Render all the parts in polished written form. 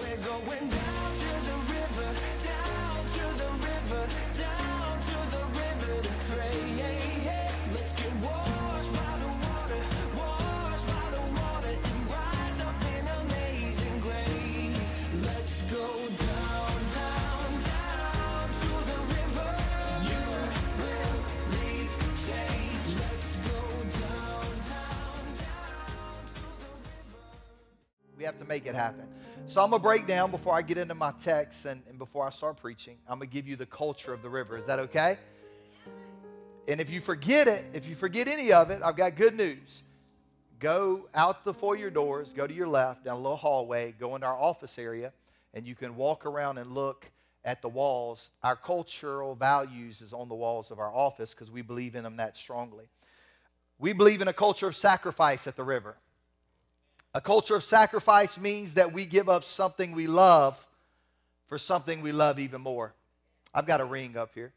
We're going down to the river, down to the river, down to the river to pray. Yeah, yeah. Let's get washed by the water, washed by the water, and rise up in amazing grace. Let's go down, down, down to the river. You will leave change. Let's go down, down, down to the river. We have to make it happen. So I'm going to break down before I get into my text and before I start preaching. I'm going to give you the culture of the river. Is that okay? And if you forget it, if you forget any of it, I've got good news. Go out the foyer doors, go to your left, down a little hallway, go into our office area, and you can walk around and look at the walls. Our cultural values is on the walls of our office because we believe in them that strongly. We believe in a culture of sacrifice at the river. A culture of sacrifice means that we give up something we love for something we love even more. I've got a ring up here.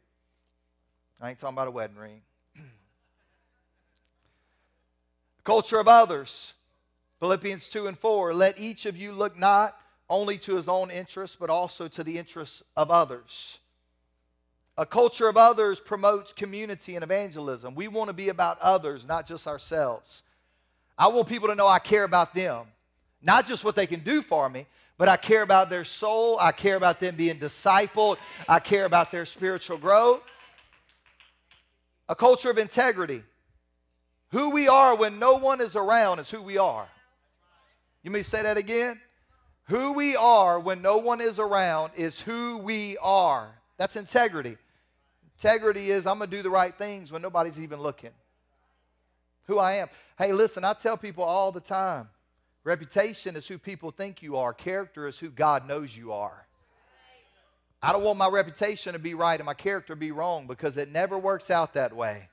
I ain't talking about a wedding ring. A culture of others. Philippians 2:4. Let each of you look not only to his own interests, but also to the interests of others. A culture of others promotes community and evangelism. We want to be about others, not just ourselves. I want people to know I care about them, not just what they can do for me, but I care about their soul. I care about them being discipled. I care about their spiritual growth. A culture of integrity. Who we are when no one is around is who we are. You may say that again. Who we are when no one is around is who we are. That's integrity. Integrity is I'm going to do the right things when nobody's even looking. Who I am. Hey, listen, I tell people all the time, reputation is who people think you are. Character is who God knows you are. I don't want my reputation to be right and my character to be wrong because it never works out that way.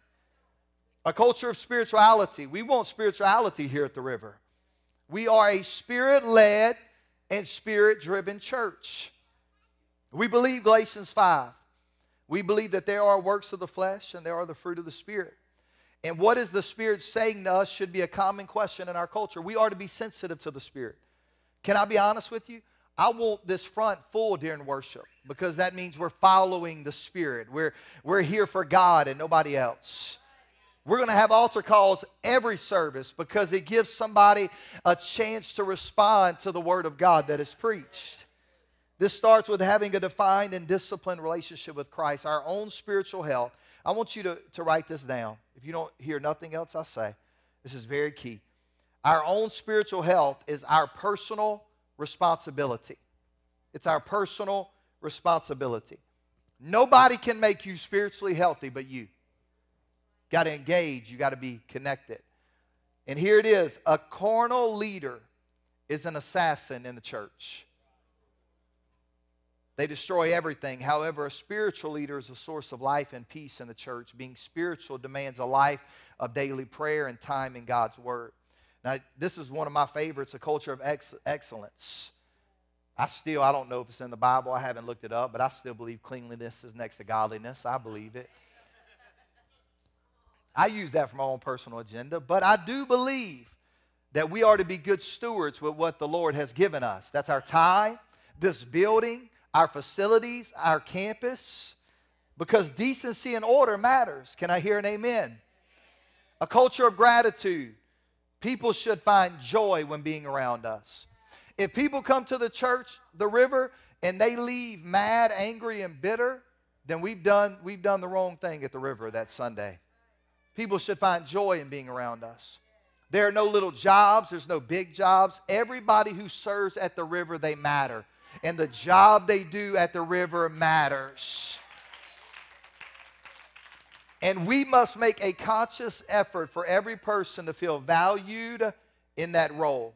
A culture of spirituality. We want spirituality here at the river. We are a spirit-led and spirit-driven church. We believe Galatians 5. We believe that there are works of the flesh and there are the fruit of the Spirit. And what is the Spirit saying to us should be a common question in our culture. We are to be sensitive to the Spirit. Can I be honest with you? I want this front full during worship because that means we're following the Spirit. We're here for God and nobody else. We're going to have altar calls every service because it gives somebody a chance to respond to the Word of God that is preached. This starts with having a defined and disciplined relationship with Christ, our own spiritual health. I want you to write this down. If you don't hear nothing else I say, this is very key. Our own spiritual health is our personal responsibility. It's our personal responsibility. Nobody can make you spiritually healthy but you. Got to engage. You got to be connected. And here it is. A carnal leader is an assassin in the church. They destroy everything. However, a spiritual leader is a source of life and peace in the church. Being spiritual demands a life of daily prayer and time in God's Word. Now, this is one of my favorites, a culture of excellence. I don't know if it's in the Bible. I haven't looked it up, but I still believe cleanliness is next to godliness. I believe it. I use that for my own personal agenda, but I do believe that we are to be good stewards with what the Lord has given us. That's our time, this building, our facilities, our campus, because decency and order matters. Can I hear an amen? A culture of gratitude. People should find joy when being around us. If people come to the church, the river, and they leave mad, angry, and bitter, then we've done the wrong thing at the river that Sunday. People should find joy in being around us. There are no little jobs. There's no big jobs. Everybody who serves at the river, they matter. And the job they do at the river matters. And we must make a conscious effort for every person to feel valued in that role.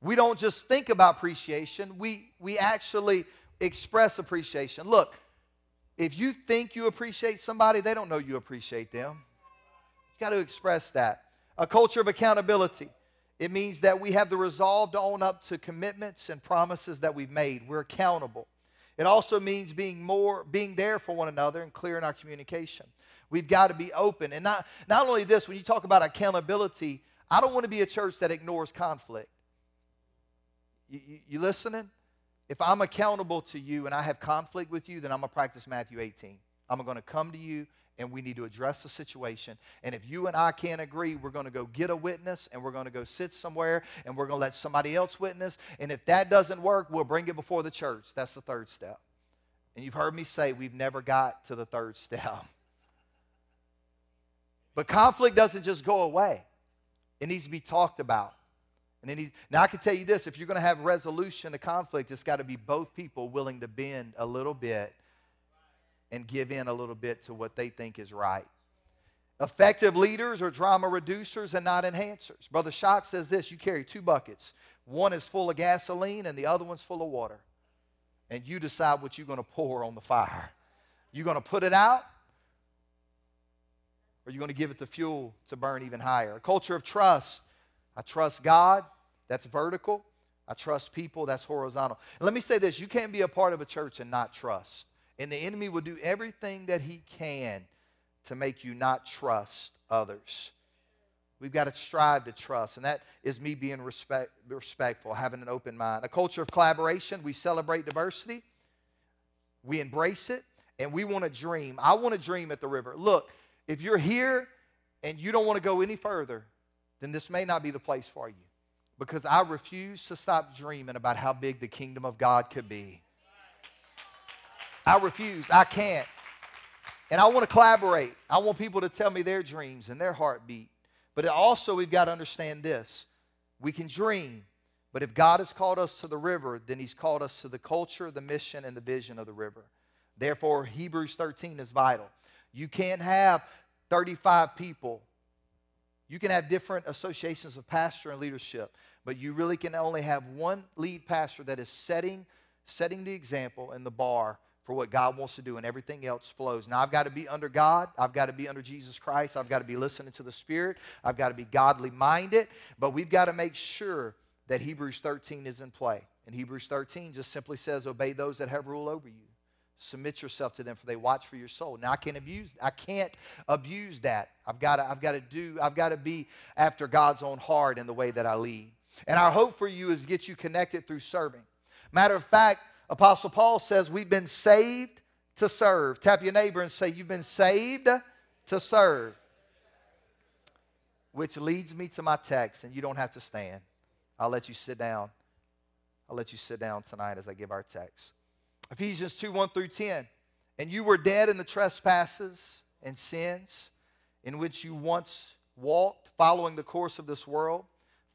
We don't just think about appreciation. We actually express appreciation. Look, if you think you appreciate somebody, they don't know you appreciate them. You got to express that. A culture of accountability. It means that we have the resolve to own up to commitments and promises that we've made. We're accountable. It also means being there for one another and clear in our communication. We've got to be open. And not only this, when you talk about accountability, I don't want to be a church that ignores conflict. You listening? If I'm accountable to you and I have conflict with you, then I'm going to practice Matthew 18. I'm going to come to you and we need to address the situation. And if you and I can't agree, we're going to go get a witness and we're going to go sit somewhere and we're going to let somebody else witness. And if that doesn't work, we'll bring it before the church. That's the third step. And you've heard me say we've never got to the third step. But conflict doesn't just go away. It needs to be talked about. And it needs, now I can tell you this, if you're going to have resolution to conflict, it's got to be both people willing to bend a little bit and give in a little bit to what they think is right. Effective leaders are drama reducers and not enhancers. Brother Shock says this, you carry two buckets. One is full of gasoline and the other one's full of water. And you decide what you're going to pour on the fire. You're going to put it out, or you're going to give it the fuel to burn even higher. A culture of trust. I trust God. That's vertical. I trust people. That's horizontal. And let me say this. You can't be a part of a church and not trust. And the enemy will do everything that he can to make you not trust others. We've got to strive to trust. And that is me being respectful, having an open mind. A culture of collaboration. We celebrate diversity. We embrace it. And we want to dream. I want to dream at the river. Look, if you're here and you don't want to go any further, then this may not be the place for you, because I refuse to stop dreaming about how big the kingdom of God could be. I refuse. I can't. And I want to collaborate. I want people to tell me their dreams and their heartbeat. But also we've got to understand this. We can dream, but if God has called us to the river, then he's called us to the culture, the mission, and the vision of the river. Therefore, Hebrews 13 is vital. You can't have 35 people. You can have different associations of pastor and leadership, but you really can only have one lead pastor that is setting the example and the bar for what God wants to do, and everything else flows. Now, I've got to be under God. I've got to be under Jesus Christ. I've got to be listening to the Spirit. I've got to be godly minded, but we've got to make sure that Hebrews 13 is in play. And Hebrews 13 just simply says, obey those that have rule over you. Submit yourself to them, for they watch for your soul. Now I can't abuse that. I've got to be after God's own heart in the way that I lead. And our hope for you is to get you connected through serving. Matter of fact, Apostle Paul says we've been saved to serve. Tap your neighbor and say, you've been saved to serve. Which leads me to my text, and you don't have to stand. I'll let you sit down. I'll let you sit down tonight as I give our text. Ephesians 2:1-10. And you were dead in the trespasses and sins in which you once walked, following the course of this world,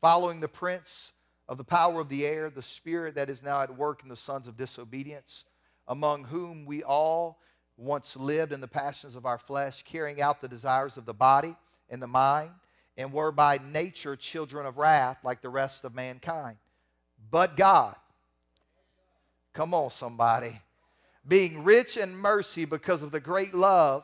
following the prince of the power of the air, the spirit that is now at work in the sons of disobedience, among whom we all once lived in the passions of our flesh, carrying out the desires of the body and the mind, and were by nature children of wrath like the rest of mankind. But God, come on, somebody. Being rich in mercy because of the great love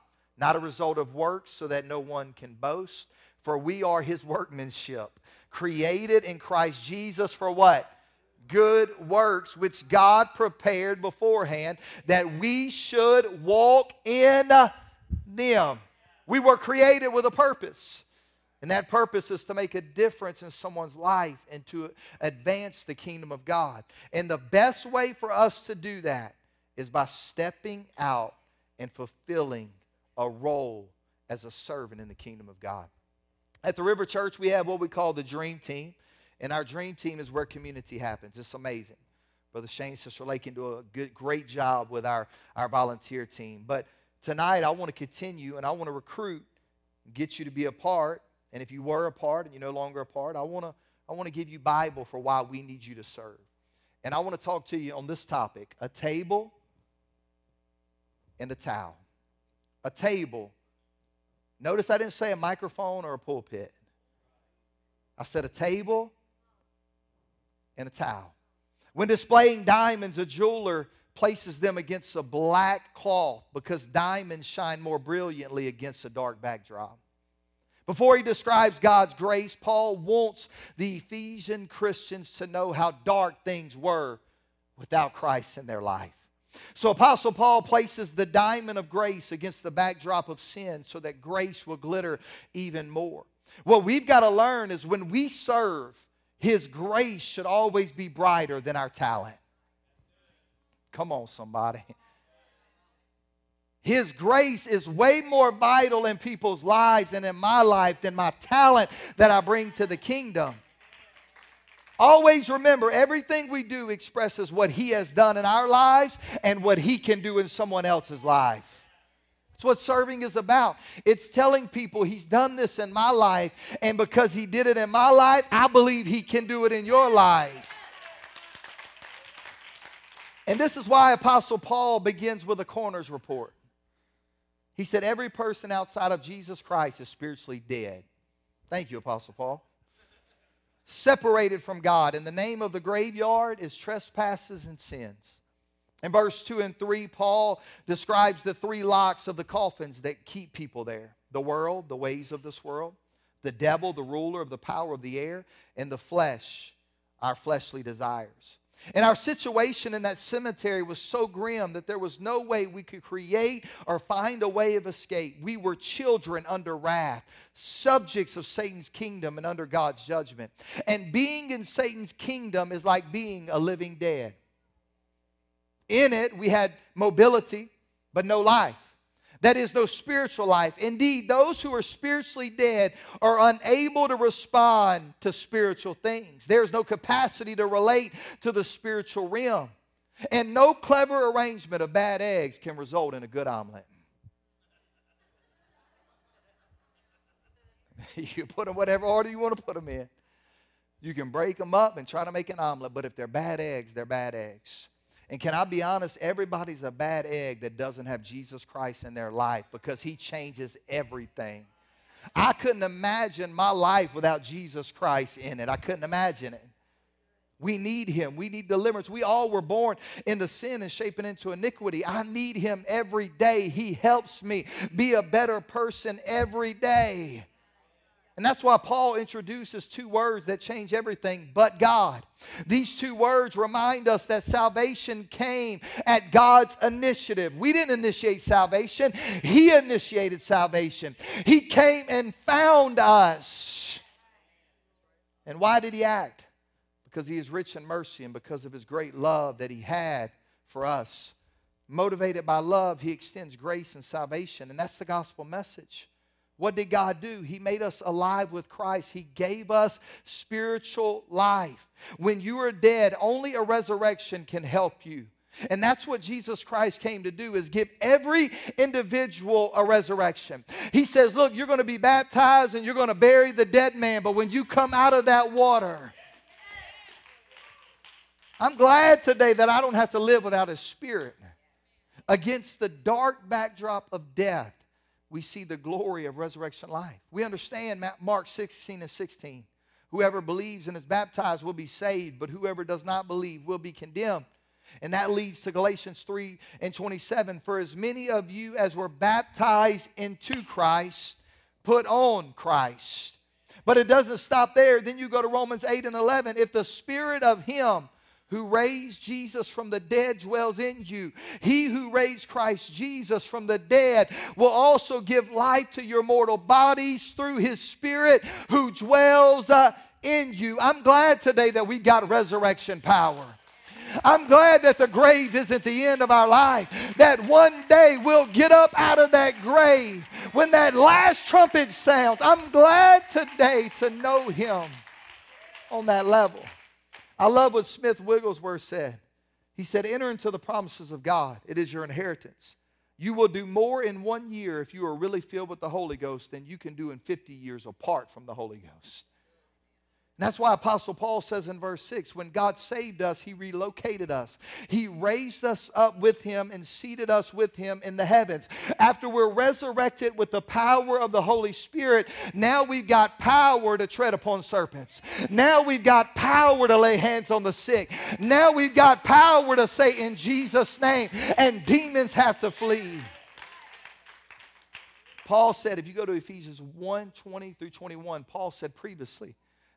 not a result of works, so that no one can boast. For we are his workmanship, created in Christ Jesus for what? Good works, which God prepared beforehand, that we should walk in them. We were created with a purpose. And that purpose is to make a difference in someone's life and to advance the kingdom of God. And the best way for us to do that is by stepping out and fulfilling a role as a servant in the kingdom of God. At the River Church, we have what we call the dream team. And our dream team is where community happens. It's amazing. Brother Shane, Sister Lake can do a great job with our volunteer team. But tonight, I want to continue, and I want to recruit, get you to be a part. And if you were a part and you're no longer a part, I want to give you the Bible for why we need you to serve. And I want to talk to you on this topic, a table and a towel. A table. Notice I didn't say a microphone or a pulpit. I said a table and a towel. When displaying diamonds, a jeweler places them against a black cloth because diamonds shine more brilliantly against a dark backdrop. Before he describes God's grace, Paul wants the Ephesian Christians to know how dark things were without Christ in their life. So Apostle Paul places the diamond of grace against the backdrop of sin so that grace will glitter even more. What we've got to learn is when we serve, His grace should always be brighter than our talent. Come on, somebody. His grace is way more vital in people's lives and in my life than my talent that I bring to the kingdom. Always remember, everything we do expresses what He has done in our lives and what He can do in someone else's life. That's what serving is about. It's telling people He's done this in my life, and because He did it in my life, I believe He can do it in your life. And this is why Apostle Paul begins with a coroner's report. He said, every person outside of Jesus Christ is spiritually dead. Thank you, Apostle Paul. Separated from God, and the name of the graveyard is trespasses and sins. In verse 2 and 3, Paul describes the three locks of the coffins that keep people there. The world, the ways of this world. The devil, the ruler of the power of the air. And the flesh, our fleshly desires. And our situation in that cemetery was so grim that there was no way we could create or find a way of escape. We were children under wrath, subjects of Satan's kingdom and under God's judgment. And being in Satan's kingdom is like being a living dead. In it, we had mobility, but no life. That is, no spiritual life. Indeed, those who are spiritually dead are unable to respond to spiritual things. There is no capacity to relate to the spiritual realm. And no clever arrangement of bad eggs can result in a good omelet. You put them whatever order you want to put them in. You can break them up and try to make an omelet, but if they're bad eggs, they're bad eggs. And can I be honest, everybody's a bad egg that doesn't have Jesus Christ in their life because He changes everything. I couldn't imagine my life without Jesus Christ in it. I couldn't imagine it. We need Him. We need deliverance. We all were born into sin and shaping into iniquity. I need Him every day. He helps me be a better person every day. And that's why Paul introduces two words that change everything, but God. These two words remind us that salvation came at God's initiative. We didn't initiate salvation. He initiated salvation. He came and found us. And why did He act? Because He is rich in mercy and because of His great love that He had for us. Motivated by love, He extends grace and salvation. And that's the gospel message. What did God do? He made us alive with Christ. He gave us spiritual life. When you are dead, only a resurrection can help you. And that's what Jesus Christ came to do, is give every individual a resurrection. He says, look, you're going to be baptized and you're going to bury the dead man, but when you come out of that water, I'm glad today that I don't have to live without His Spirit. Against the dark backdrop of death, we see the glory of resurrection life. We understand Mark 16 and 16. Whoever believes and is baptized will be saved, but whoever does not believe will be condemned. And that leads to Galatians 3 and 27. For as many of you as were baptized into Christ, put on Christ. But it doesn't stop there. Then you go to Romans 8 and 11. If the Spirit of Him who raised Jesus from the dead dwells in you, He who raised Christ Jesus from the dead will also give life to your mortal bodies through His Spirit who dwells in you. I'm glad today that we've got resurrection power. I'm glad that the grave isn't the end of our life. That one day we'll get up out of that grave when that last trumpet sounds. I'm glad today to know Him on that level. I love what Smith Wigglesworth said. He said, enter into the promises of God. It is your inheritance. You will do more in 1 year if you are really filled with the Holy Ghost than you can do in 50 years apart from the Holy Ghost. That's why Apostle Paul says in verse 6, when God saved us, He relocated us. He raised us up with Him and seated us with Him in the heavens. After we're resurrected with the power of the Holy Spirit, now we've got power to tread upon serpents. Now we've got power to lay hands on the sick. Now we've got power to say in Jesus' name, and demons have to flee. Paul said, if you go to Ephesians 1:20 through 21, Paul said previously,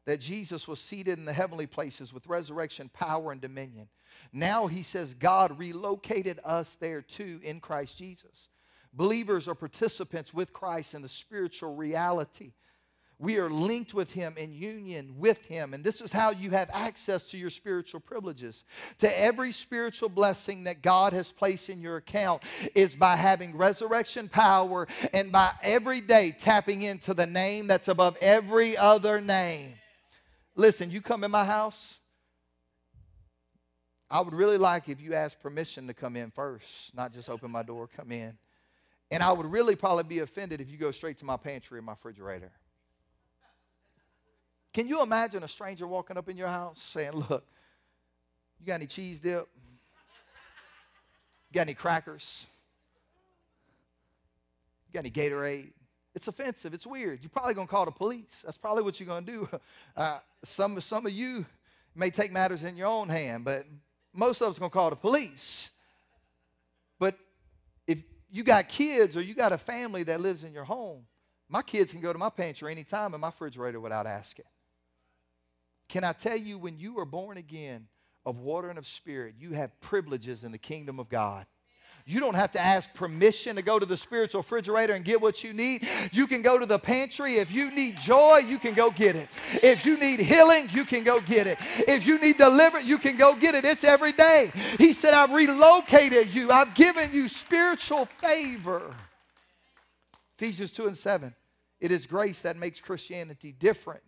that Jesus was seated in the heavenly places with resurrection, power, and dominion. Now he says God relocated us there too in Christ Jesus. Believers are participants with Christ in the spiritual reality. We are linked with Him, in union with Him. And this is how you have access to your spiritual privileges. To every spiritual blessing that God has placed in your account is by having resurrection power and by every day tapping into the name that's above every other name. Listen, you come in my house, I would really like if you asked permission to come in first, not just open my door, come in. And I would really probably be offended if you go straight to my pantry or my refrigerator. Can you imagine a stranger walking up in your house saying, look, you got any cheese dip? You got any crackers? You got any Gatorade? It's offensive. It's weird. You're probably going to call the police. That's probably what you're going to do. Some of you may take matters in your own hand, but most of us are going to call the police. But if you got kids or you got a family that lives in your home, my kids can go to my pantry anytime and my refrigerator without asking. Can I tell you, when you are born again of water and of spirit, you have privileges in the kingdom of God. You don't have to ask permission to go to the spiritual refrigerator and get what you need. You can go to the pantry. If you need joy, you can go get it. If you need healing, you can go get it. If you need deliverance, you can go get it. It's every day. He said, I've relocated you. I've given you spiritual favor. Ephesians 2:7. It is grace that makes Christianity different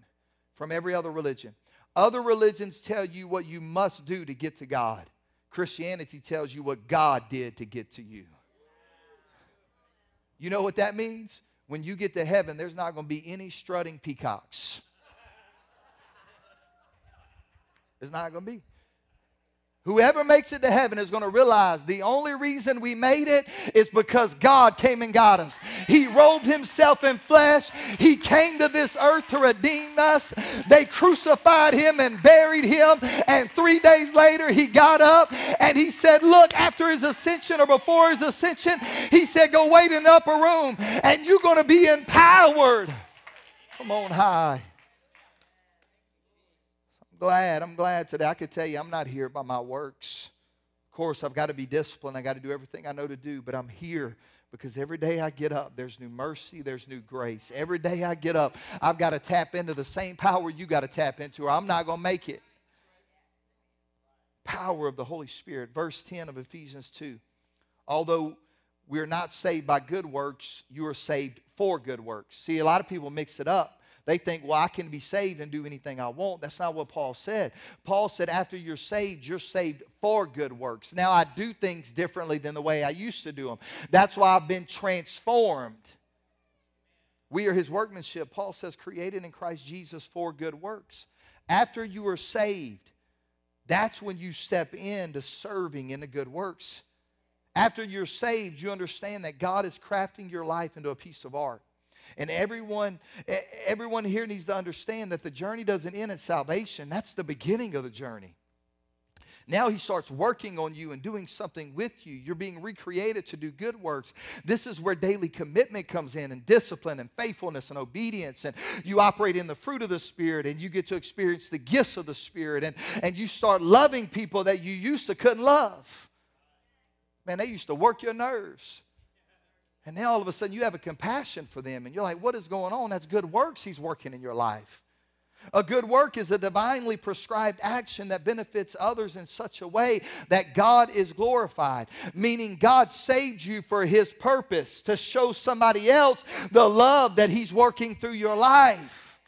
from every other religion. Other religions tell you what you must do to get to God. Christianity tells you what God did to get to you. You know what that means? When you get to heaven, there's not going to be any strutting peacocks. It's not going to be. Whoever makes it to heaven is going to realize the only reason we made it is because God came and got us. He robed Himself in flesh. He came to this earth to redeem us. They crucified Him and buried Him. And 3 days later, He got up and He said, look, after His ascension or before His ascension, He said, go wait in the upper room and you're going to be empowered from on high. I'm glad today. I could tell you I'm not here by my works. Of course, I've got to be disciplined. I've got to do everything I know to do, but I'm here because every day I get up, there's new mercy, there's new grace. Every day I get up, I've got to tap into the same power you got to tap into, or I'm not going to make it. Power of the Holy Spirit. Verse 10 of Ephesians 2. Although we're not saved by good works, you are saved for good works. See, a lot of people mix it up. They think, well, I can be saved and do anything I want. That's not what Paul said. Paul said, after you're saved for good works. Now, I do things differently than the way I used to do them. That's why I've been transformed. We are His workmanship. Paul says, created in Christ Jesus for good works. After you are saved, that's when you step into serving in the good works. After you're saved, you understand that God is crafting your life into a piece of art. And everyone here needs to understand that the journey doesn't end at salvation. That's the beginning of the journey. Now He starts working on you and doing something with you. You're being recreated to do good works. This is where daily commitment comes in, and discipline and faithfulness and obedience. And you operate in the fruit of the Spirit, and you get to experience the gifts of the Spirit. And you start loving people that you used to couldn't love. Man, they used to work your nerves. And now all of a sudden you have a compassion for them. And you're like, what is going on? That's good works He's working in your life. A good work is a divinely prescribed action that benefits others in such a way that God is glorified. Meaning God saved you for His purpose, to show somebody else the love that He's working through your life.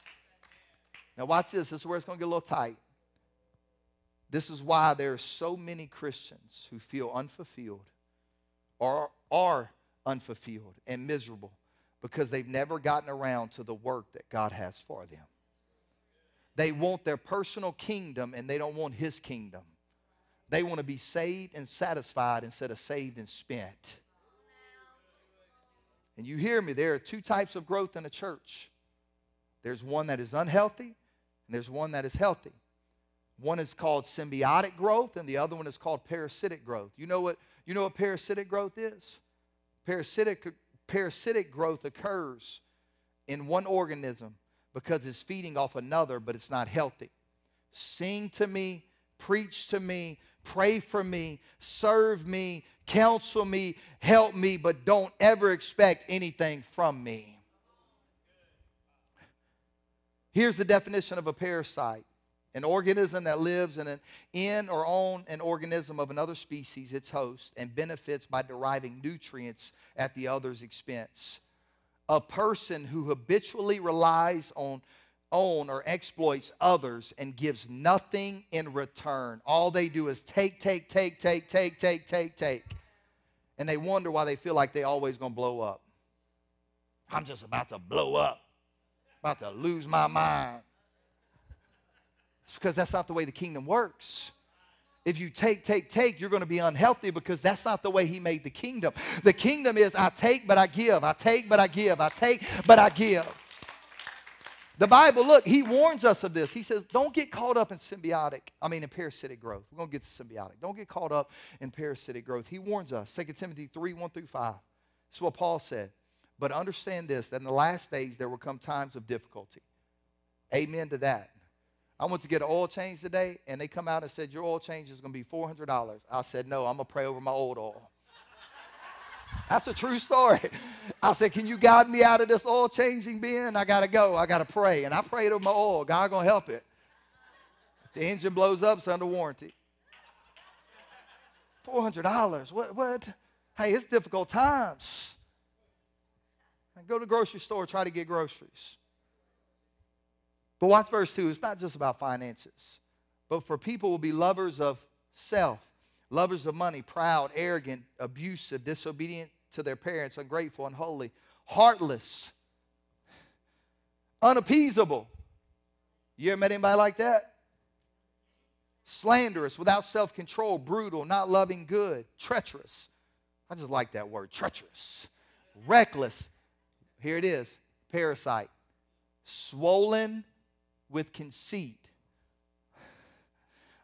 Now watch this. This is where it's going to get a little tight. This is why there are so many Christians who feel unfulfilled or are unfulfilled and miserable, because they've never gotten around to the work that God has for them. They want their personal kingdom and they don't want his kingdom. They want to be saved and satisfied instead of saved and spent. And you hear me, there are two types of growth in a church. There's one that is unhealthy and there's one that is healthy. One is called symbiotic growth and the other one is called parasitic growth. You know what parasitic growth is? Parasitic growth occurs in one organism because it's feeding off another, but it's not healthy. Sing to me, preach to me, pray for me, serve me, counsel me, help me, but don't ever expect anything from me. Here's the definition of a parasite. An organism that lives in or on an organism of another species, its host, and benefits by deriving nutrients at the other's expense. A person who habitually relies on or exploits others and gives nothing in return. All they do is take, take, take, take, take, take, take, take. And they wonder why they feel like they're always going to blow up. I'm just about to blow up. About to lose my mind. It's because that's not the way the kingdom works. If you take, take, take, you're going to be unhealthy because that's not the way he made the kingdom. The kingdom is I take, but I give. I take, but I give. I take, but I give. The Bible, look, he warns us of this. He says, don't get caught up in parasitic growth. We're going to get to symbiotic. Don't get caught up in parasitic growth. He warns us. 2 Timothy 3, 1 through 5. This is what Paul said. But understand this, that in the last days there will come times of difficulty. Amen to that. I went to get an oil change today, and they come out and said, your oil change is going to be $400. I said, no, I'm going to pray over my old oil. That's a true story. I said, can you guide me out of this oil changing bin? I got to go. I got to pray. And I prayed over my oil. God going to help it. If the engine blows up, it's under warranty. $400. What? Hey, it's difficult times. I go to the grocery store, try to get groceries. But watch verse 2. It's not just about finances. But for people will be lovers of self, lovers of money, proud, arrogant, abusive, disobedient to their parents, ungrateful, unholy, heartless, unappeasable. You ever met anybody like that? Slanderous, without self-control, brutal, not loving good, treacherous. I just like that word, treacherous. Reckless. Here it is, parasite. Swollen with conceit,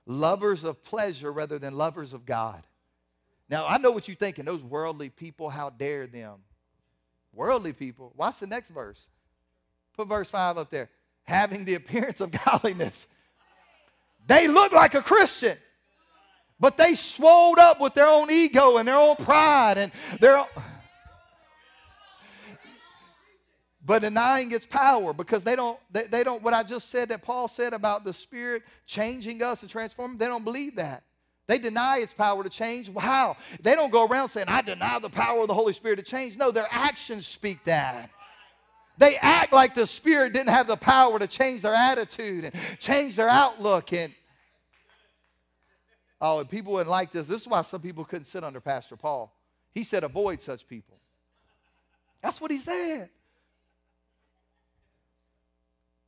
lovers of pleasure rather than lovers of God. Now, I know what you're thinking. Those worldly people, how dare them? Worldly people. Watch the next verse. Put verse 5 up there. Having the appearance of godliness. They look like a Christian, but they swolled up with their own ego and their own pride and their own... But denying its power because they don't what I just said that Paul said about the Spirit changing us and transforming, they don't believe that. They deny its power to change. Wow. They don't go around saying, I deny the power of the Holy Spirit to change. No, their actions speak that. They act like the Spirit didn't have the power to change their attitude and change their outlook. And people wouldn't like this. This is why some people couldn't sit under Pastor Paul. He said, avoid such people. That's what he said.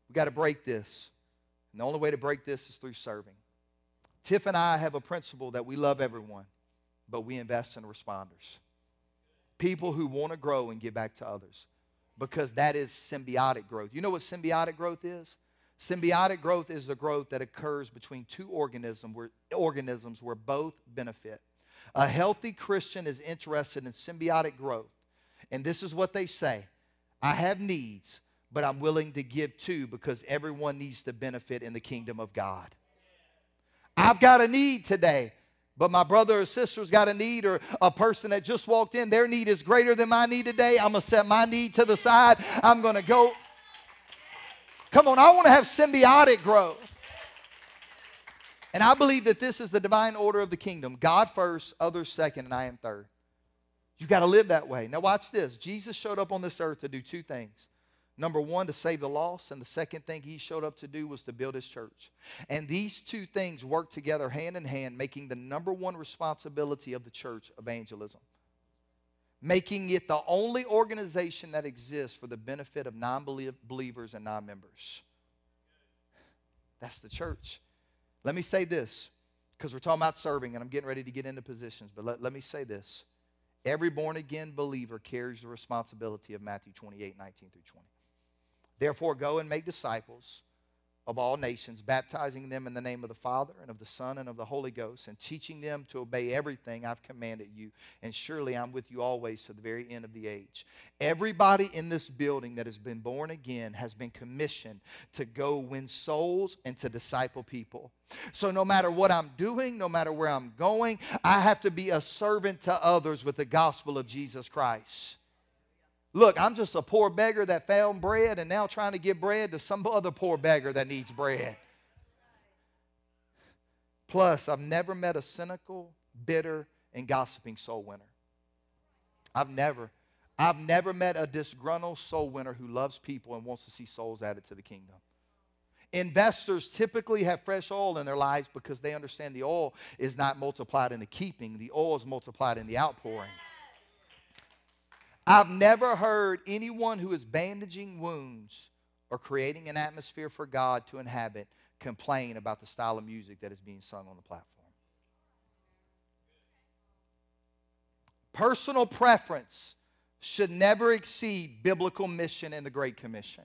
We've got to break this. And the only way to break this is through serving. Tiff and I have a principle that we love everyone, but we invest in responders. People who want to grow and give back to others because that is symbiotic growth. You know what symbiotic growth is? Symbiotic growth is the growth that occurs between two organisms where both benefit. A healthy Christian is interested in symbiotic growth. And this is what they say. I have needs, but I'm willing to give too because everyone needs to benefit in the kingdom of God. I've got a need today, but my brother or sister's got a need, or a person that just walked in, their need is greater than my need today. I'm going to set my need to the side. I'm going to go. Come on, I want to have symbiotic growth. And I believe that this is the divine order of the kingdom. God first, others second, and I am third. You've got to live that way. Now watch this. Jesus showed up on this earth to do two things. Number one, to save the lost, and the second thing he showed up to do was to build his church. And these two things work together hand in hand, making the number one responsibility of the church evangelism. Making it the only organization that exists for the benefit of non-believers and non-members. That's the church. Let me say this, because we're talking about serving, and I'm getting ready to get into positions, but let me say this. Every born-again believer carries the responsibility of Matthew 28, 19 through 20. Therefore, go and make disciples of all nations, baptizing them in the name of the Father and of the Son and of the Holy Ghost, and teaching them to obey everything I've commanded you. And surely I'm with you always to the very end of the age. Everybody in this building that has been born again has been commissioned to go win souls and to disciple people. So no matter what I'm doing, no matter where I'm going, I have to be a servant to others with the gospel of Jesus Christ. Look, I'm just a poor beggar that found bread and now trying to give bread to some other poor beggar that needs bread. Plus, I've never met a cynical, bitter, and gossiping soul winner. I've never met a disgruntled soul winner who loves people and wants to see souls added to the kingdom. Investors typically have fresh oil in their lives because they understand the oil is not multiplied in the keeping. The oil is multiplied in the outpouring. I've never heard anyone who is bandaging wounds or creating an atmosphere for God to inhabit complain about the style of music that is being sung on the platform. Personal preference should never exceed biblical mission and the Great Commission.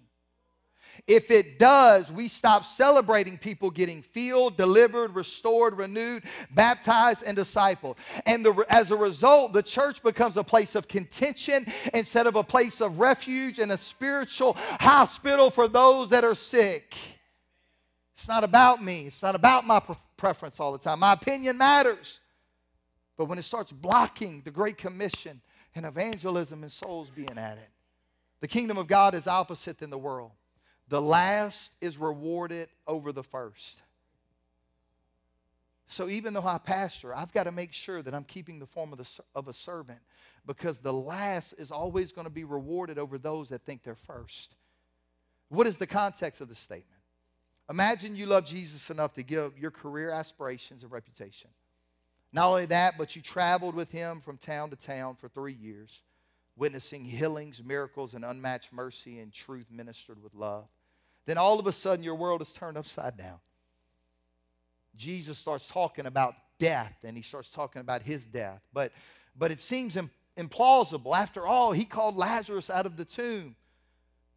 If it does, we stop celebrating people getting filled, delivered, restored, renewed, baptized, and discipled. And as a result, the church becomes a place of contention instead of a place of refuge and a spiritual hospital for those that are sick. It's not about me. It's not about my preference all the time. My opinion matters. But when it starts blocking the Great Commission and evangelism and souls being added, the kingdom of God is opposite than the world. The last is rewarded over the first. So even though I pastor, I've got to make sure that I'm keeping the form of a servant, because the last is always going to be rewarded over those that think they're first. What is the context of the statement? Imagine you love Jesus enough to give your career aspirations and reputation. Not only that, but you traveled with him from town to town for 3 years, witnessing healings, miracles, and unmatched mercy and truth ministered with love. Then all of a sudden, your world is turned upside down. Jesus starts talking about death, and he starts talking about his death. But it seems implausible. After all, he called Lazarus out of the tomb.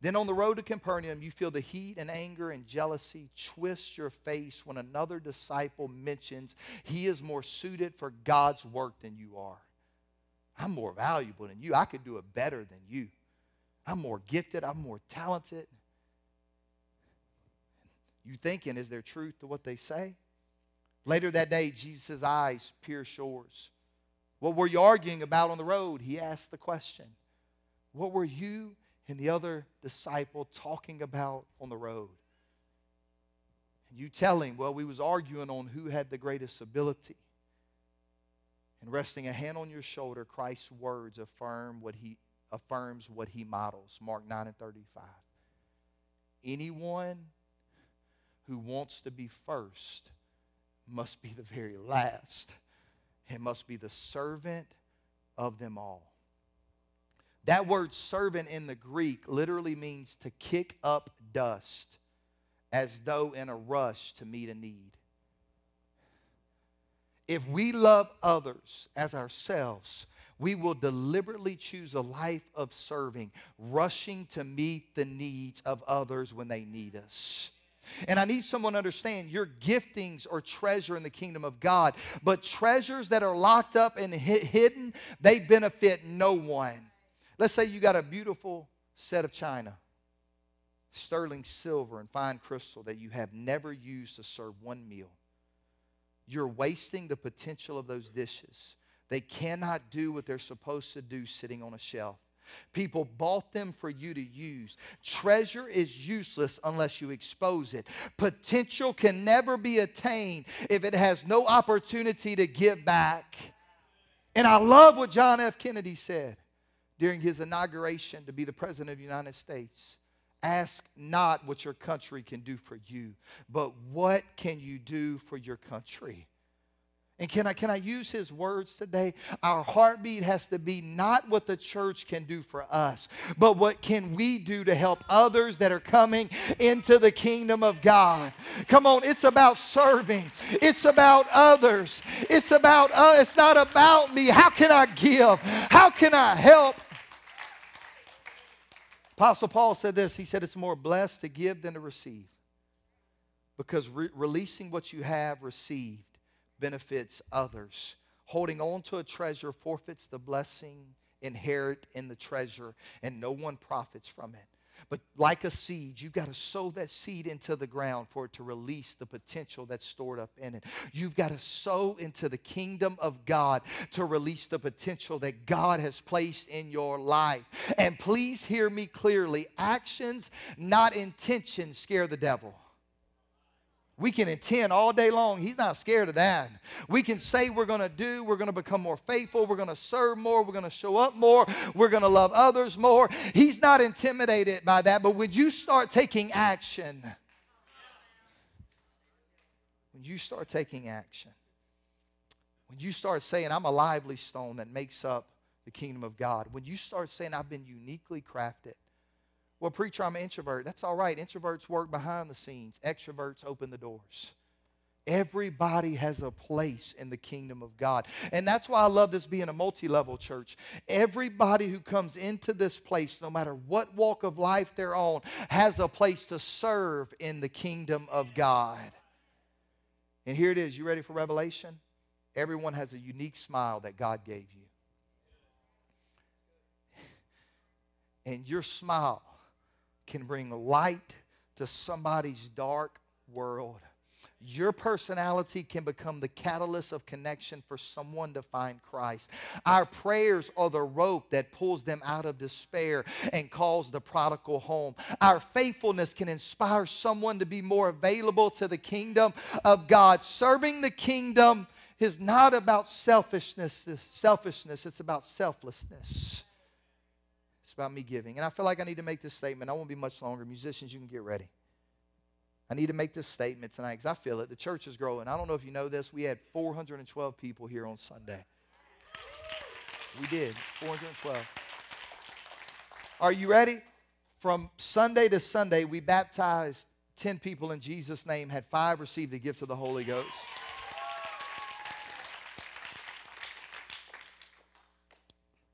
Then on the road to Capernaum, you feel the heat and anger and jealousy twist your face when another disciple mentions he is more suited for God's work than you are. I'm more valuable than you. I could do it better than you. I'm more gifted. I'm more talented. You thinking, is there truth to what they say? Later that day, Jesus' eyes pierce yours. What were you arguing about on the road? He asked the question. What were you and the other disciple talking about on the road? And you tell him, well, we was arguing on who had the greatest ability. And resting a hand on your shoulder, Christ's words affirms what he models. Mark 9 and 35. Anyone who wants to be first must be the very last and must be the servant of them all. That word servant in the Greek literally means to kick up dust as though in a rush to meet a need. If we love others as ourselves, we will deliberately choose a life of serving, rushing to meet the needs of others when they need us. And I need someone to understand your giftings are treasure in the kingdom of God, but treasures that are locked up and hidden, they benefit no one. Let's say you got a beautiful set of china, sterling silver and fine crystal that you have never used to serve one meal. You're wasting the potential of those dishes. They cannot do what they're supposed to do sitting on a shelf. People bought them for you to use. Treasure is useless unless you expose it. Potential can never be attained if it has no opportunity to give back. And I love what John F. Kennedy said during his inauguration to be the President of the United States. Ask not what your country can do for you, but what can you do for your country? And can I use his words today? Our heartbeat has to be not what the church can do for us, but what can we do to help others that are coming into the kingdom of God? Come on, it's about serving. It's about others. It's about us. It's not about me. How can I give? How can I help? Apostle Paul said this. He said, it's more blessed to give than to receive. Because releasing what you have received benefits others. Holding on to a treasure forfeits the blessing inherent in the treasure, and no one profits from it. But like a seed, you've got to sow that seed into the ground for it to release the potential that's stored up in it. You've got to sow into the kingdom of God to release the potential that God has placed in your life. And please hear me clearly, actions, not intentions, scare the devil. We can intend all day long. He's not scared of that. We can say we're going to do, we're going to become more faithful, we're going to serve more, we're going to show up more, we're going to love others more. He's not intimidated by that. But when you start taking action, when you start saying, I'm a lively stone that makes up the kingdom of God, when you start saying, I've been uniquely crafted. Well, preacher, I'm an introvert. That's all right. Introverts work behind the scenes. Extroverts open the doors. Everybody has a place in the kingdom of God. And that's why I love this being a multi-level church. Everybody who comes into this place, no matter what walk of life they're on, has a place to serve in the kingdom of God. And here it is. You ready for Revelation? Everyone has a unique smile that God gave you. And your smile can bring light to somebody's dark world. Your personality can become the catalyst of connection for someone to find Christ. Our prayers are the rope that pulls them out of despair and calls the prodigal home. Our faithfulness can inspire someone to be more available to the kingdom of God. Serving the kingdom is not about selfishness, it's about selflessness. It's about me giving. And I feel like I need to make this statement. I won't be much longer. Musicians, you can get ready. I need to make this statement tonight because I feel it. The church is growing. I don't know if you know this. We had 412 people here on Sunday. We did. 412. Are you ready? From Sunday to Sunday, we baptized 10 people in Jesus' name, had 5 receive the gift of the Holy Ghost.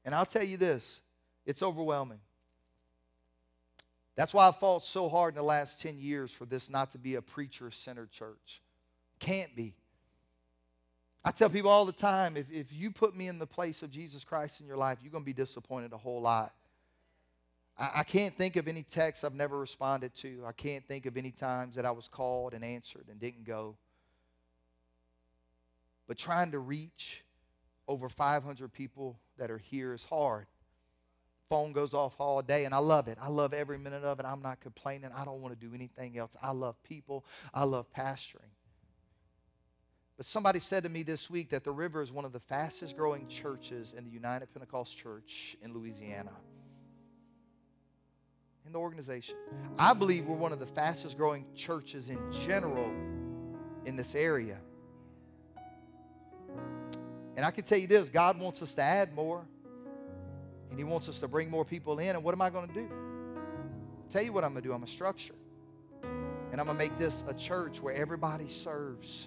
And I'll tell you this. It's overwhelming. That's why I fought so hard in the last 10 years for this not to be a preacher-centered church. Can't be. I tell people all the time, if you put me in the place of Jesus Christ in your life, you're going to be disappointed a whole lot. I can't think of any texts I've never responded to. I can't think of any times that I was called and answered and didn't go. But trying to reach over 500 people that are here is hard. Phone goes off all day, and I love it. I love every minute of it. I'm not complaining. I don't want to do anything else. I love people. I love pastoring. But somebody said to me this week that the River is one of the fastest growing churches in the United Pentecostal Church in Louisiana. In the organization. I believe we're one of the fastest growing churches in general in this area. And I can tell you this, God wants us to add more. And he wants us to bring more people in. And what am I going to do? I'll tell you what I'm going to do. I'm going to structure. And I'm going to make this a church where everybody serves.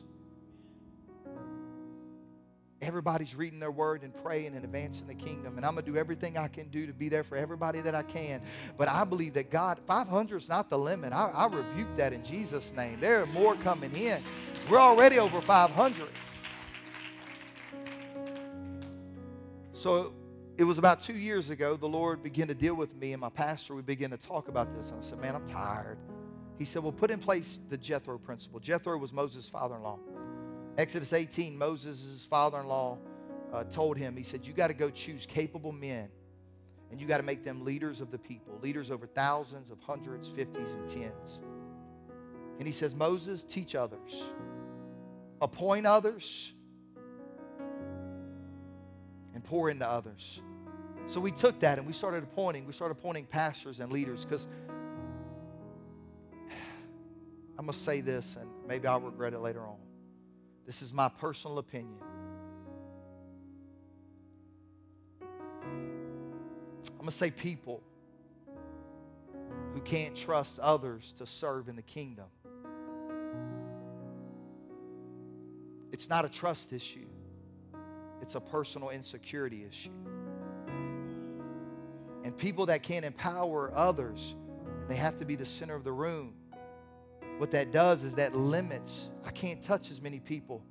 Everybody's reading their word and praying and advancing the kingdom. And I'm going to do everything I can do to be there for everybody that I can. But I believe that God, 500 is not the limit. I rebuke that in Jesus' name. There are more coming in. We're already over 500. So, it was about 2 years ago, the Lord began to deal with me and my pastor. We began to talk about this. And I said, man, I'm tired. He said, well, put in place the Jethro principle. Jethro was Moses' father-in-law. Exodus 18, Moses' father-in-law told him, he said, you got to go choose capable men. And you got to make them leaders of the people. Leaders over thousands of hundreds, 50s, and 10s. And he says, Moses, teach others. Appoint others. And pour into others. So we took that and we started appointing. We started appointing pastors and leaders because I'm going to say this and maybe I'll regret it later on. This is my personal opinion. I'm going to say people who can't trust others to serve in the kingdom. It's not a trust issue. It's a personal insecurity issue. And people that can't empower others, and they have to be the center of the room. What that does is that limits. I can't touch as many people.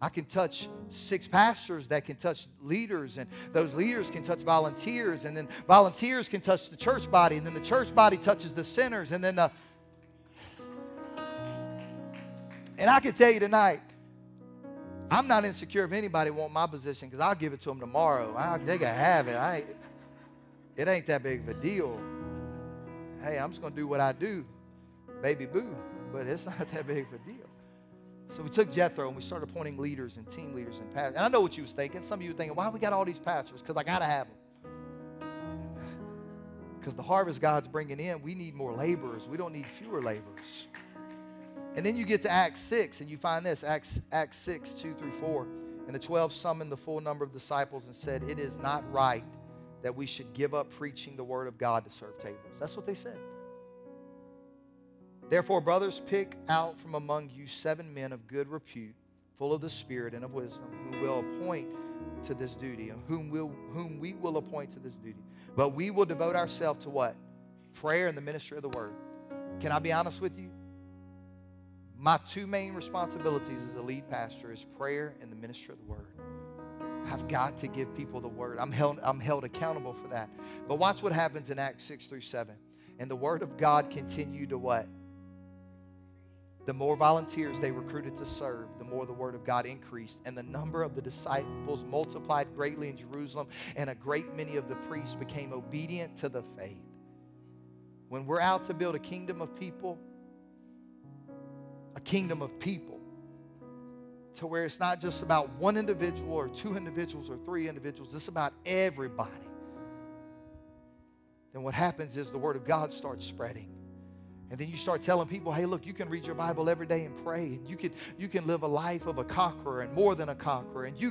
I can touch 6 pastors that can touch leaders, and those leaders can touch volunteers, and then volunteers can touch the church body, and then the church body touches the sinners, and then the... And I can tell you tonight, I'm not insecure if anybody wants my position, because I'll give it to them tomorrow. They can have it. It ain't that big of a deal. Hey, I'm just going to do what I do. Baby boo, but it's not that big of a deal. So we took Jethro and we started appointing leaders and team leaders and pastors. And I know what you was thinking. Some of you were thinking, why we got all these pastors? Because I got to have them. Because the harvest God's bringing in, we need more laborers. We don't need fewer laborers. And then you get to Acts 6 and you find this, Acts 6, 2 through 4. And the 12 summoned the full number of disciples and said, it is not right that we should give up preaching the word of God to serve tables. That's what they said. Therefore, brothers, pick out from among you 7 men of good repute, full of the Spirit and of wisdom, whom we will appoint to this duty. But we will devote ourselves to what? Prayer and the ministry of the word. Can I be honest with you? My 2 main responsibilities as a lead pastor is prayer and the ministry of the word. I've got to give people the word. I'm held accountable for that. But watch what happens in Acts 6 through 7. And the word of God continued to what? The more volunteers they recruited to serve, the more the word of God increased. And the number of the disciples multiplied greatly in Jerusalem, and a great many of the priests became obedient to the faith. When we're out to build a kingdom of people, to where it's not just about one individual or 2 individuals or 3 individuals, it's about everybody. Then what happens is the word of God starts spreading. And then you start telling people, hey, look, you can read your Bible every day and pray. And you can live a life of a conqueror and more than a conqueror. And you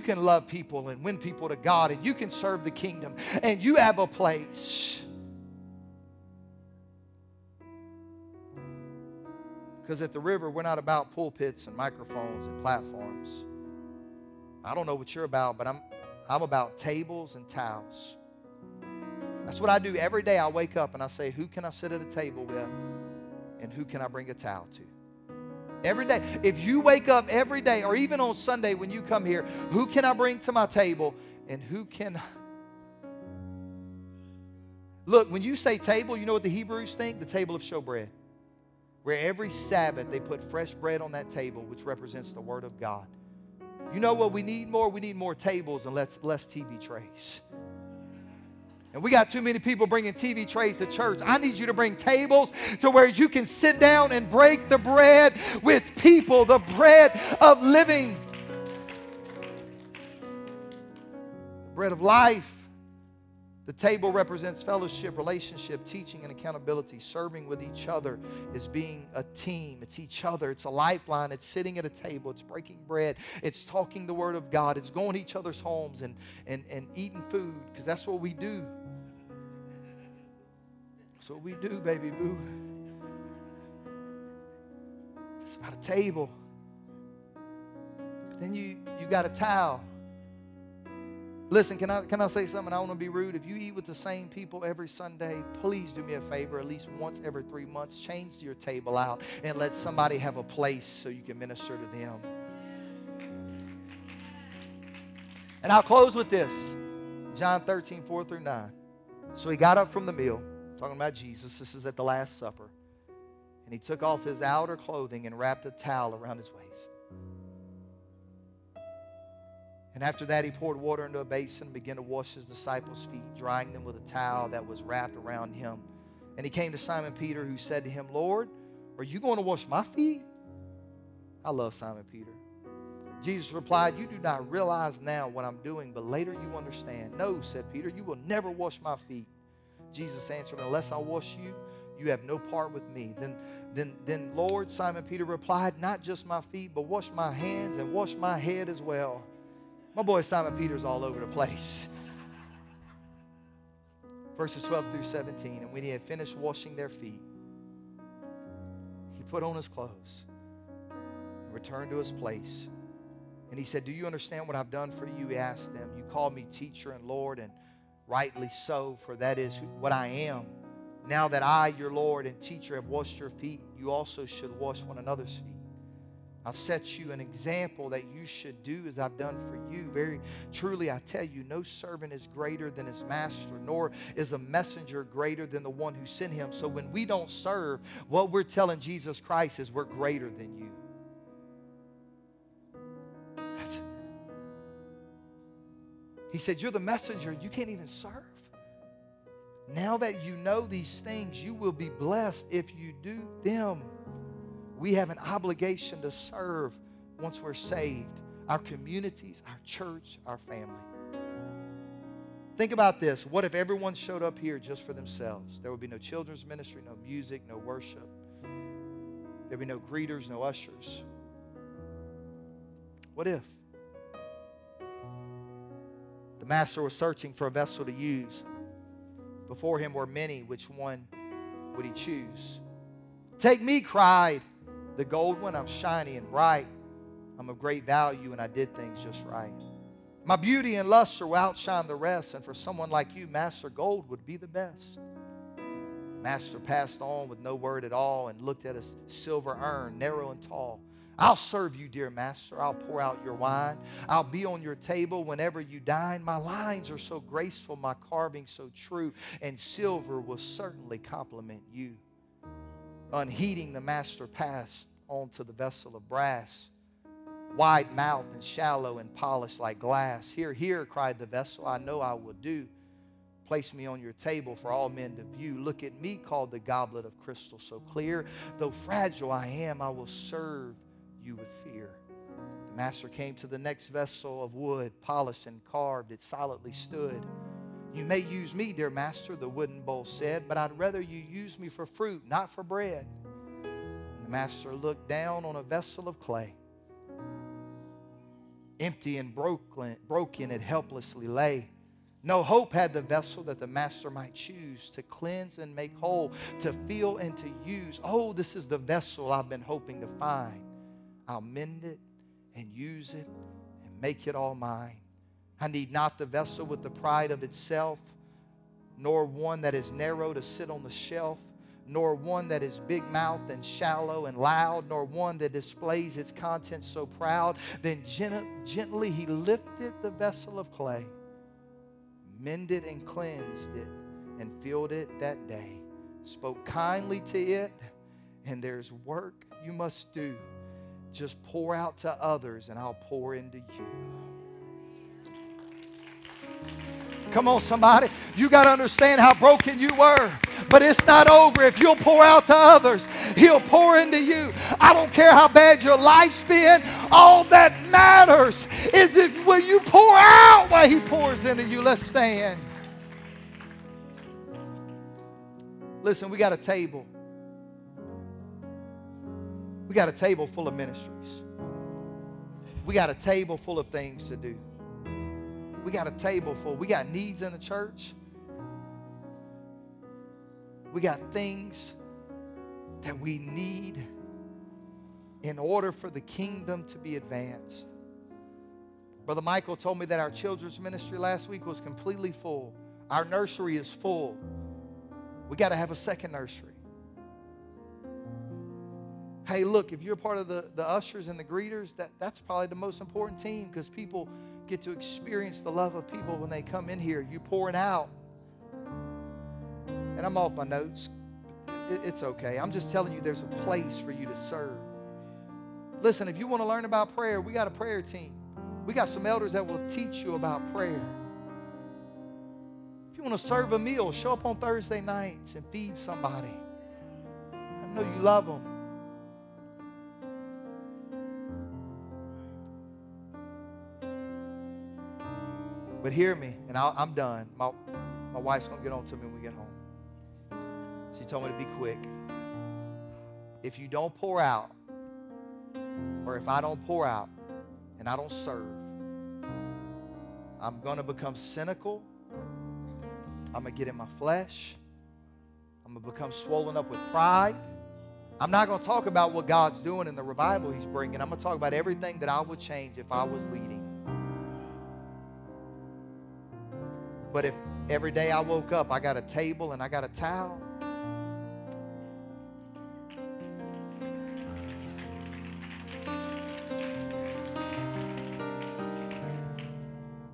can love people and win people to God. And you can serve the kingdom. And you have a place. Because at the river, we're not about pulpits and microphones and platforms. I don't know what you're about, but I'm about tables and towels. That's what I do every day. I wake up and I say, who can I sit at a table with, and who can I bring a towel to? Every day. If you wake up every day, or even on Sunday when you come here, who can I bring to my table, and who can... Look, when you say table, you know what the Hebrews think? The table of showbread, where every Sabbath they put fresh bread on that table, which represents the Word of God. You know what we need more? We need more tables and less TV trays. And we got too many people bringing TV trays to church. I need you to bring tables to where you can sit down and break the bread with people, the bread of living, the bread of life. The table represents fellowship, relationship, teaching, and accountability. Serving with each other is being a team. It's each other. It's a lifeline. It's sitting at a table. It's breaking bread. It's talking the Word of God. It's going to each other's homes and eating food, because that's what we do. That's what we do, baby boo. It's about a table. But then you got a towel. Listen, can I say something? I don't want to be rude. If you eat with the same people every Sunday, please do me a favor. At least once every 3 months, change your table out and let somebody have a place so you can minister to them. And I'll close with this. John 13, 4 through 9. So he got up from the meal, talking about Jesus. This is at the Last Supper. And he took off his outer clothing and wrapped a towel around his waist. And after that, he poured water into a basin and began to wash his disciples' feet, drying them with a towel that was wrapped around him. And he came to Simon Peter, who said to him, Lord, are you going to wash my feet? I love Simon Peter. Jesus replied, you do not realize now what I'm doing, but later you understand. No, said Peter, you will never wash my feet. Jesus answered, unless I wash you, You have no part with me. Then Lord, Simon Peter replied, not just my feet, but wash my hands and wash my head as well. My boy Simon Peter's all over the place. Verses 12 through 17. And when he had finished washing their feet, he put on his clothes and returned to his place. And he said, do you understand what I've done for you? He asked them. You call me teacher and Lord, and rightly so, for that is what I am. Now that I, your Lord and teacher, have washed your feet, you also should wash one another's feet. I've set you an example that you should do as I've done for you. Very truly, I tell you, no servant is greater than his master, nor is a messenger greater than the one who sent him. So when we don't serve, what we're telling Jesus Christ is we're greater than you. He said, you're the messenger. You can't even serve. Now that you know these things, you will be blessed if you do them. We have an obligation to serve once we're saved. Our communities, our church, our family. Think about this. What if everyone showed up here just for themselves? There would be no children's ministry, no music, no worship. There would be no greeters, no ushers. What if? The master was searching for a vessel to use. Before him were many. Which one would he choose? Take me, cried the gold one. I'm shiny and bright. I'm of great value, and I did things just right. My beauty and luster will outshine the rest, and for someone like you, Master, gold would be the best. Master passed on with no word at all and looked at a silver urn, narrow and tall. I'll serve you, dear Master. I'll pour out your wine. I'll be on your table whenever you dine. My lines are so graceful, my carving so true, and silver will certainly compliment you. Unheeding, the master passed onto the vessel of brass, wide mouthed and shallow and polished like glass. Here, here, cried the vessel, I know I will do. Place me on your table for all men to view. Look at me, called the goblet of crystal so clear. Though fragile I am, I will serve you with fear. The master came to the next vessel of wood, polished and carved. It solidly stood. You may use me, dear master, the wooden bowl said, but I'd rather you use me for fruit, not for bread. And the master looked down on a vessel of clay. Empty and broken, it helplessly lay. No hope had the vessel that the master might choose to cleanse and make whole, to fill and to use. Oh, this is the vessel I've been hoping to find. I'll mend it and use it and make it all mine. I need not the vessel with the pride of itself, nor one that is narrow to sit on the shelf, nor one that is big-mouthed and shallow and loud, nor one that displays its contents so proud. Then gently he lifted the vessel of clay, mended and cleansed it, and filled it that day. Spoke kindly to it, and there's work you must do. Just pour out to others, and I'll pour into you. Come on, somebody. You got to understand how broken you were. But it's not over. If you'll pour out to others, he'll pour into you. I don't care how bad your life's been. All that matters is if will you pour out while he pours into you. Let's stand. Listen, we got a table. We got a table full of ministries. We got a table full of things to do. We got a table full. We got needs in the church. We got things that we need in order for the kingdom to be advanced. Brother Michael told me that our children's ministry last week was completely full. Our nursery is full. We got to have a second nursery. Hey, look, if you're part of the ushers and the greeters, that's probably the most important team, because people get to experience the love of people when they come in here. You pouring out. And I'm off my notes. It's okay. I'm just telling you there's a place for you to serve. Listen, if you want to learn about prayer, we got a prayer team. We got some elders that will teach you about prayer. If you want to serve a meal, show up on Thursday nights and feed somebody. I know you love them. But hear me, and I'm done. My wife's going to get on to me when we get home. She told me to be quick. If you don't pour out, or if I don't pour out and I don't serve, I'm going to become cynical. I'm going to get in my flesh. I'm going to become swollen up with pride. I'm not going to talk about what God's doing and the revival He's bringing. I'm going to talk about everything that I would change if I was leading. But if every day I woke up, I got a table and I got a towel,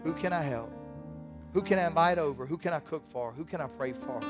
who can I help? Who can I invite over? Who can I cook for? Who can I pray for?